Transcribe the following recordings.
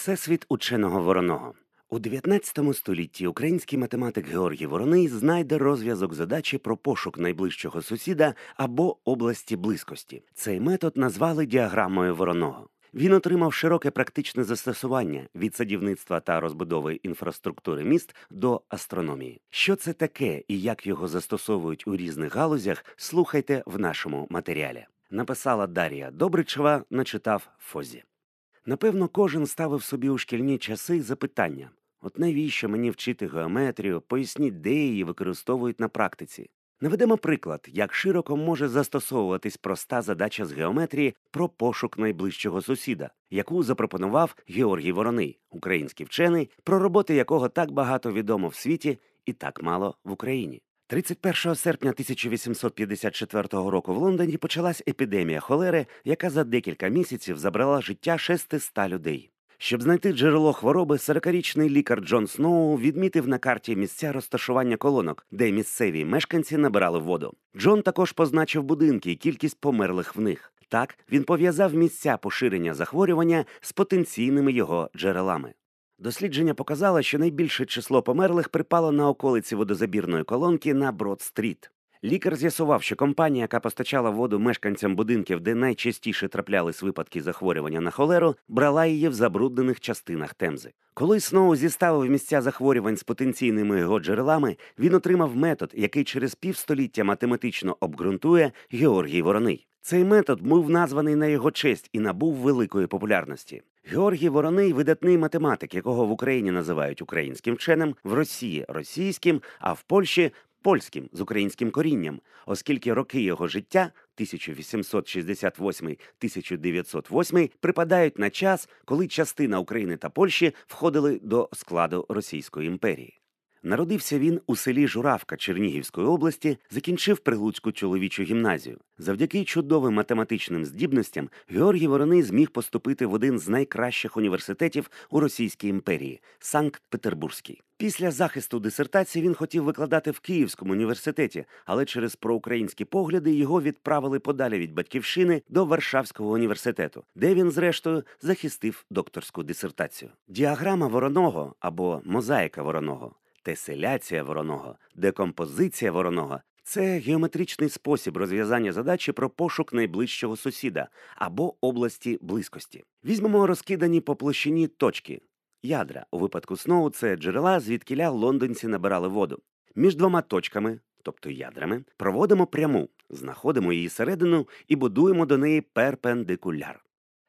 Всесвіт ученого Вороного. У 19 столітті український математик Георгій Вороний знайде розв'язок задачі про пошук найближчого сусіда або області близькості. Цей метод назвали діаграмою Вороного. Він отримав широке практичне застосування від садівництва та розбудови інфраструктури міст до астрономії. Що це таке і як його застосовують у різних галузях, слухайте в нашому матеріалі. Написала Дар'я Добричева, начитав Фоззі. Напевно, кожен ставив собі у шкільні часи запитання. От навіщо мені вчити геометрію, поясніть, де її використовують на практиці. Наведемо приклад, як широко може застосовуватись проста задача з геометрії про пошук найближчого сусіда, яку запропонував Георгій Вороний, український вчений, про роботи якого так багато відомо в світі і так мало в Україні. 31 серпня 1854 року в Лондоні почалась епідемія холери, яка за декілька місяців забрала життя 600 людей. Щоб знайти джерело хвороби, 40-річний лікар Джон Сноу відмітив на карті місця розташування колонок, де місцеві мешканці набирали воду. Джон також позначив будинки і кількість померлих в них. Так, він пов'язав місця поширення захворювання з потенційними його джерелами. Дослідження показало, що найбільше число померлих припало на околиці водозабірної колонки на Брод-стріт. Лікар з'ясував, що компанія, яка постачала воду мешканцям будинків, де найчастіше траплялись випадки захворювання на холеру, брала її в забруднених частинах Темзи. Коли Сноу зіставив місця захворювань з потенційними його джерелами, він отримав метод, який через півстоліття математично обґрунтує Георгій Вороний. Цей метод був названий на його честь і набув великої популярності. Георгій Вороний – видатний математик, якого в Україні називають українським вченим, в Росії – російським, а в Польщі – польським з українським корінням, оскільки роки його життя 1868-1908 припадають на час, коли частина України та Польщі входили до складу Російської імперії. Народився він у селі Журавка Чернігівської області, закінчив Прилуцьку чоловічу гімназію. Завдяки чудовим математичним здібностям Георгій Вороний зміг поступити в один з найкращих університетів у Російській імперії – Санкт-Петербурзький. Після захисту дисертації він хотів викладати в Київському університеті, але через проукраїнські погляди його відправили подалі від батьківщини до Варшавського університету, де він, зрештою, захистив докторську дисертацію. Діаграма Вороного або мозаїка Вороного, теселяція Вороного, декомпозиція Вороного – це геометричний спосіб розв'язання задачі про пошук найближчого сусіда або області близькості. Візьмемо розкидані по площині точки. Ядра, у випадку Сноу, це джерела, звідкіля лондонці набирали воду. Між двома точками, тобто ядрами, проводимо пряму, знаходимо її середину і будуємо до неї перпендикуляр.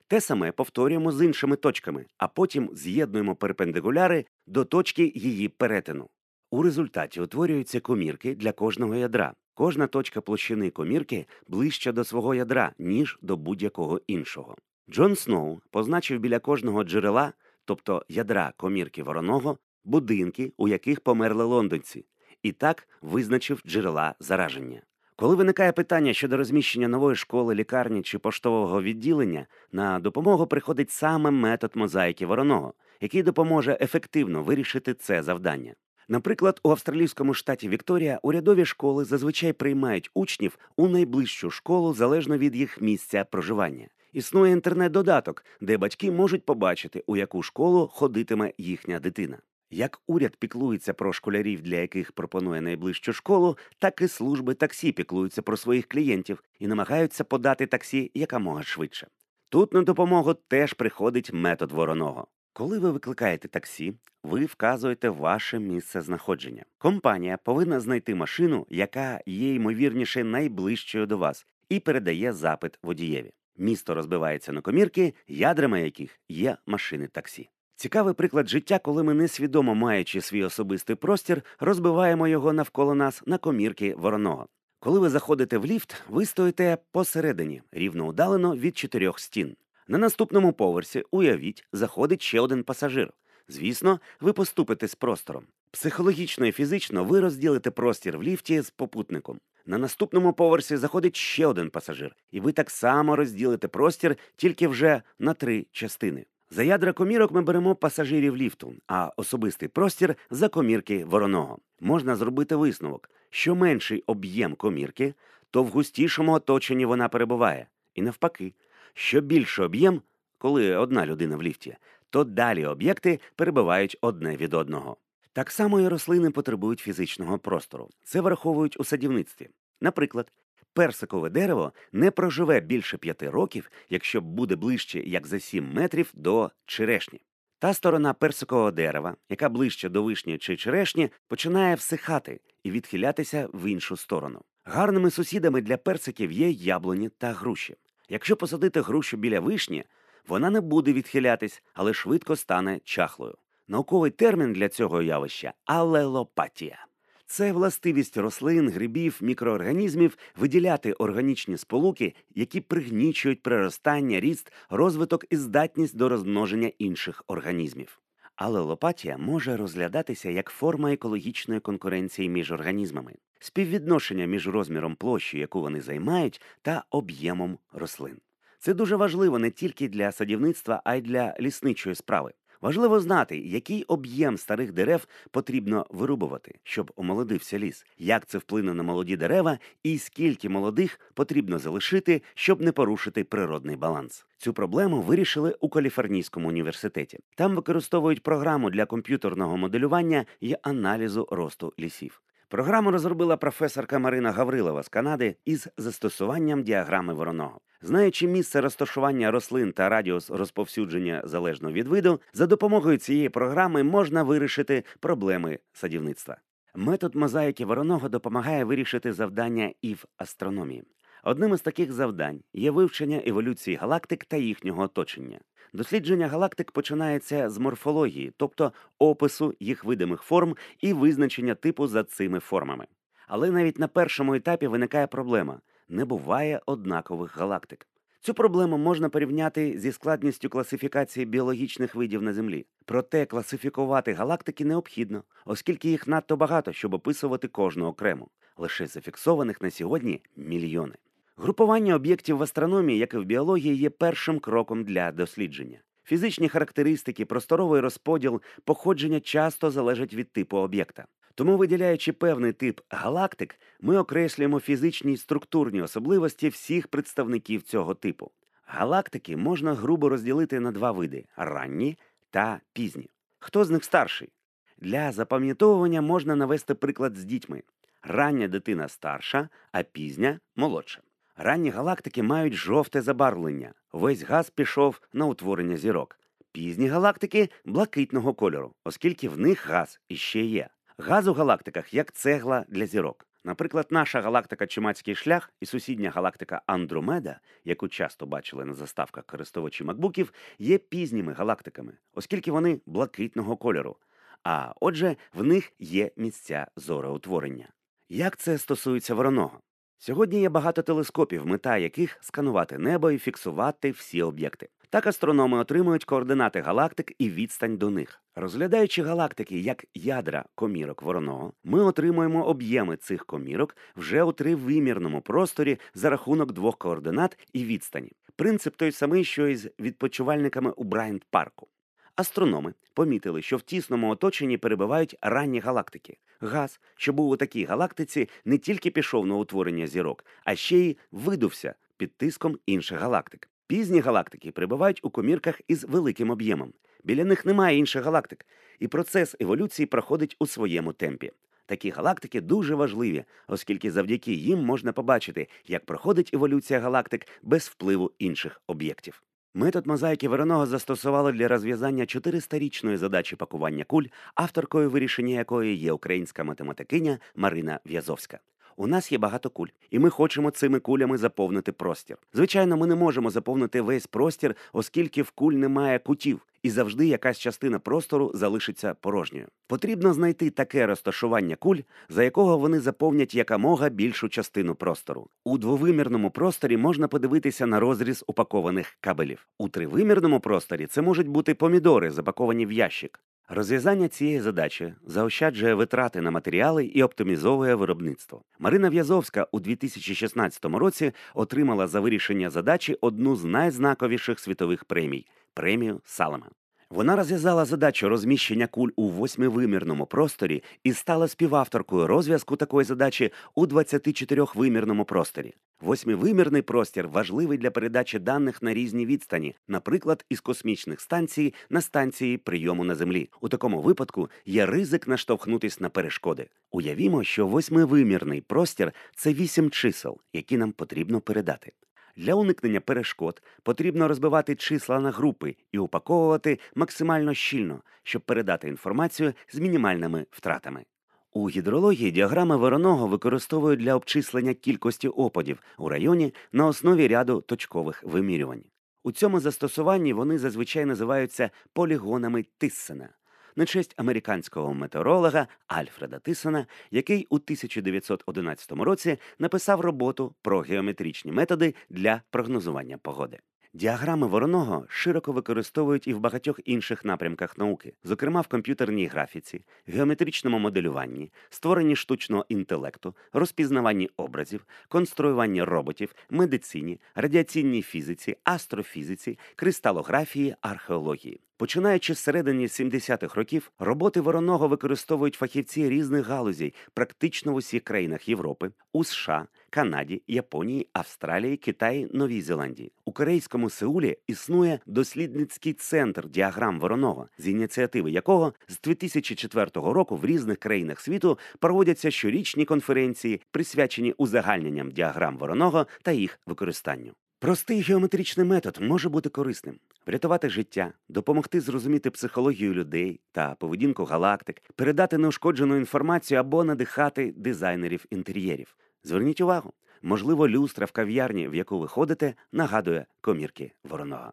Те саме повторюємо з іншими точками, а потім з'єднуємо перпендикуляри до точки її перетину. У результаті утворюються комірки для кожного ядра. Кожна точка площини комірки ближче до свого ядра, ніж до будь-якого іншого. Джон Сноу позначив біля кожного джерела, тобто ядра комірки Вороного, будинки, у яких померли лондонці. І так визначив джерела зараження. Коли виникає питання щодо розміщення нової школи, лікарні чи поштового відділення, на допомогу приходить саме метод мозаїки Вороного, який допоможе ефективно вирішити це завдання. Наприклад, у австралійському штаті Вікторія урядові школи зазвичай приймають учнів у найближчу школу залежно від їх місця проживання. Існує інтернет-додаток, де батьки можуть побачити, у яку школу ходитиме їхня дитина. Як уряд піклується про школярів, для яких пропонує найближчу школу, так і служби таксі піклуються про своїх клієнтів і намагаються подати таксі якомога швидше. Тут на допомогу теж приходить метод Вороного. Коли ви викликаєте таксі, ви вказуєте ваше місце знаходження. Компанія повинна знайти машину, яка є, ймовірніше, найближчою до вас, і передає запит водієві. Місто розбивається на комірки, ядрами яких є машини таксі. Цікавий приклад життя, коли ми, несвідомо маючи свій особистий простір, розбиваємо його навколо нас на комірки Вороного. Коли ви заходите в ліфт, ви стоїте посередині, рівно удалено від 4 стін. На наступному поверсі, уявіть, заходить ще один пасажир. Звісно, ви поступитесь з простором. Психологічно і фізично ви розділите простір в ліфті з попутником. На наступному поверсі заходить ще один пасажир, і ви так само розділите простір, тільки вже на 3 частини. За ядра комірок ми беремо пасажирів ліфту, а особистий простір – за комірки Вороного. Можна зробити висновок. Що менший об'єм комірки, то в густішому оточенні вона перебуває. І навпаки. Що більший об'єм, коли одна людина в ліфті, то далі об'єкти перебувають одне від одного. Так само і рослини потребують фізичного простору. Це враховують у садівництві. Наприклад, персикове дерево не проживе більше 5 років, якщо буде ближче, як за 7 метрів, до черешні. Та сторона персикового дерева, яка ближче до вишні чи черешні, починає всихати і відхилятися в іншу сторону. Гарними сусідами для персиків є яблуні та груші. Якщо посадити грушу біля вишні, вона не буде відхилятись, але швидко стане чахлою. Науковий термін для цього явища – алелопатія. Це властивість рослин, грибів, мікроорганізмів виділяти органічні сполуки, які пригнічують приростання, ріст, розвиток і здатність до розмноження інших організмів. Алелопатія може розглядатися як форма екологічної конкуренції між організмами, співвідношення між розміром площі, яку вони займають, та об'ємом рослин. Це дуже важливо не тільки для садівництва, а й для лісничої справи. Важливо знати, який об'єм старих дерев потрібно вирубувати, щоб омолодився ліс, як це вплине на молоді дерева і скільки молодих потрібно залишити, щоб не порушити природний баланс. Цю проблему вирішили у Каліфорнійському університеті. Там використовують програму для комп'ютерного моделювання і аналізу росту лісів. Програму розробила професорка Марина Гаврилова з Канади із застосуванням діаграми Вороного. Знаючи місце розташування рослин та радіус розповсюдження залежно від виду, за допомогою цієї програми можна вирішити проблеми садівництва. Метод мозаїки Вороного допомагає вирішити завдання і в астрономії. Одним із таких завдань є вивчення еволюції галактик та їхнього оточення. Дослідження галактик починається з морфології, тобто опису їх видимих форм і визначення типу за цими формами. Але навіть на першому етапі виникає проблема – не буває однакових галактик. Цю проблему можна порівняти зі складністю класифікації біологічних видів на Землі. Проте класифікувати галактики необхідно, оскільки їх надто багато, щоб описувати кожну окремо. Лише зафіксованих на сьогодні мільйони. Групування об'єктів в астрономії, як і в біології, є першим кроком для дослідження. Фізичні характеристики, просторовий розподіл, походження часто залежать від типу об'єкта. Тому, виділяючи певний тип галактик, ми окреслюємо фізичні і структурні особливості всіх представників цього типу. Галактики можна грубо розділити на 2 види – ранні та пізні. Хто з них старший? Для запам'ятовування можна навести приклад з дітьми. Рання дитина старша, а пізня – молодша. Ранні галактики мають жовте забарвлення. Весь газ пішов на утворення зірок. Пізні галактики – блакитного кольору, оскільки в них газ іще є. Газ у галактиках як цегла для зірок. Наприклад, наша галактика Чумацький шлях і сусідня галактика Андромеда, яку часто бачили на заставках користувачі макбуків, є пізніми галактиками, оскільки вони блакитного кольору. А отже, в них є місця зороутворення. Як це стосується Вороного? Сьогодні є багато телескопів, мета яких – сканувати небо і фіксувати всі об'єкти. Так астрономи отримують координати галактик і відстань до них. Розглядаючи галактики як ядра комірок Вороного, ми отримуємо об'єми цих комірок вже у 3-вимірному просторі за рахунок 2 координат і відстані. Принцип той самий, що і з відпочивальниками у Брайант-парку. Астрономи помітили, що в тісному оточенні перебувають ранні галактики. Газ, що був у такій галактиці, не тільки пішов на утворення зірок, а ще й видувся під тиском інших галактик. Пізні галактики перебувають у комірках із великим об'ємом. Біля них немає інших галактик, і процес еволюції проходить у своєму темпі. Такі галактики дуже важливі, оскільки завдяки їм можна побачити, як проходить еволюція галактик без впливу інших об'єктів. Метод мозаїки Вороного застосували для розв'язання 400-річної задачі пакування куль, авторкою вирішення якої є українська математикиня Марина В'язовська. У нас є багато куль, і ми хочемо цими кулями заповнити простір. Звичайно, ми не можемо заповнити весь простір, оскільки в куль немає кутів, і завжди якась частина простору залишиться порожньою. Потрібно знайти таке розташування куль, за якого вони заповнять якомога більшу частину простору. У 2-вимірному просторі можна подивитися на розріз упакованих кабелів. У 3-вимірному просторі це можуть бути помідори, запаковані в ящик. Розв'язання цієї задачі заощаджує витрати на матеріали і оптимізовує виробництво. Марина В'язовська у 2016 році отримала за вирішення задачі одну з найзнаковіших світових премій – премію Салема. Вона розв'язала задачу розміщення куль у восьмивимірному просторі і стала співавторкою розв'язку такої задачі у 24-вимірному просторі. Восьмивимірний простір важливий для передачі даних на різні відстані, наприклад, із космічних станцій на станції прийому на Землі. У такому випадку є ризик наштовхнутись на перешкоди. Уявімо, що восьмивимірний простір – це 8 чисел, які нам потрібно передати. Для уникнення перешкод потрібно розбивати числа на групи і упаковувати максимально щільно, щоб передати інформацію з мінімальними втратами. У гідрології діаграми Вороного використовують для обчислення кількості опадів у районі на основі ряду точкових вимірювань. У цьому застосуванні вони зазвичай називаються полігонами Тиссена, на честь американського метеоролога Альфреда Тисона, який у 1911 році написав роботу про геометричні методи для прогнозування погоди. Діаграми Вороного широко використовують і в багатьох інших напрямках науки, зокрема в комп'ютерній графіці, геометричному моделюванні, створенні штучного інтелекту, розпізнаванні образів, конструюванні роботів, медицині, радіаційній фізиці, астрофізиці, кристалографії, археології. Починаючи з середини 70-х років, роботи Вороного використовують фахівці різних галузей практично в усіх країнах Європи, у США, Канаді, Японії, Австралії, Китаї, Новій Зеландії. У корейському Сеулі існує дослідницький центр діаграм Воронова, з ініціативи якого з 2004 року в різних країнах світу проводяться щорічні конференції, присвячені узагальненням діаграм Воронова та їх використанню. Простий геометричний метод може бути корисним. Врятувати життя, допомогти зрозуміти психологію людей та поведінку галактик, передати неушкоджену інформацію або надихати дизайнерів інтер'єрів. Зверніть увагу, можливо, люстра в кав'ярні, в яку ви ходите, нагадує комірки Вороного.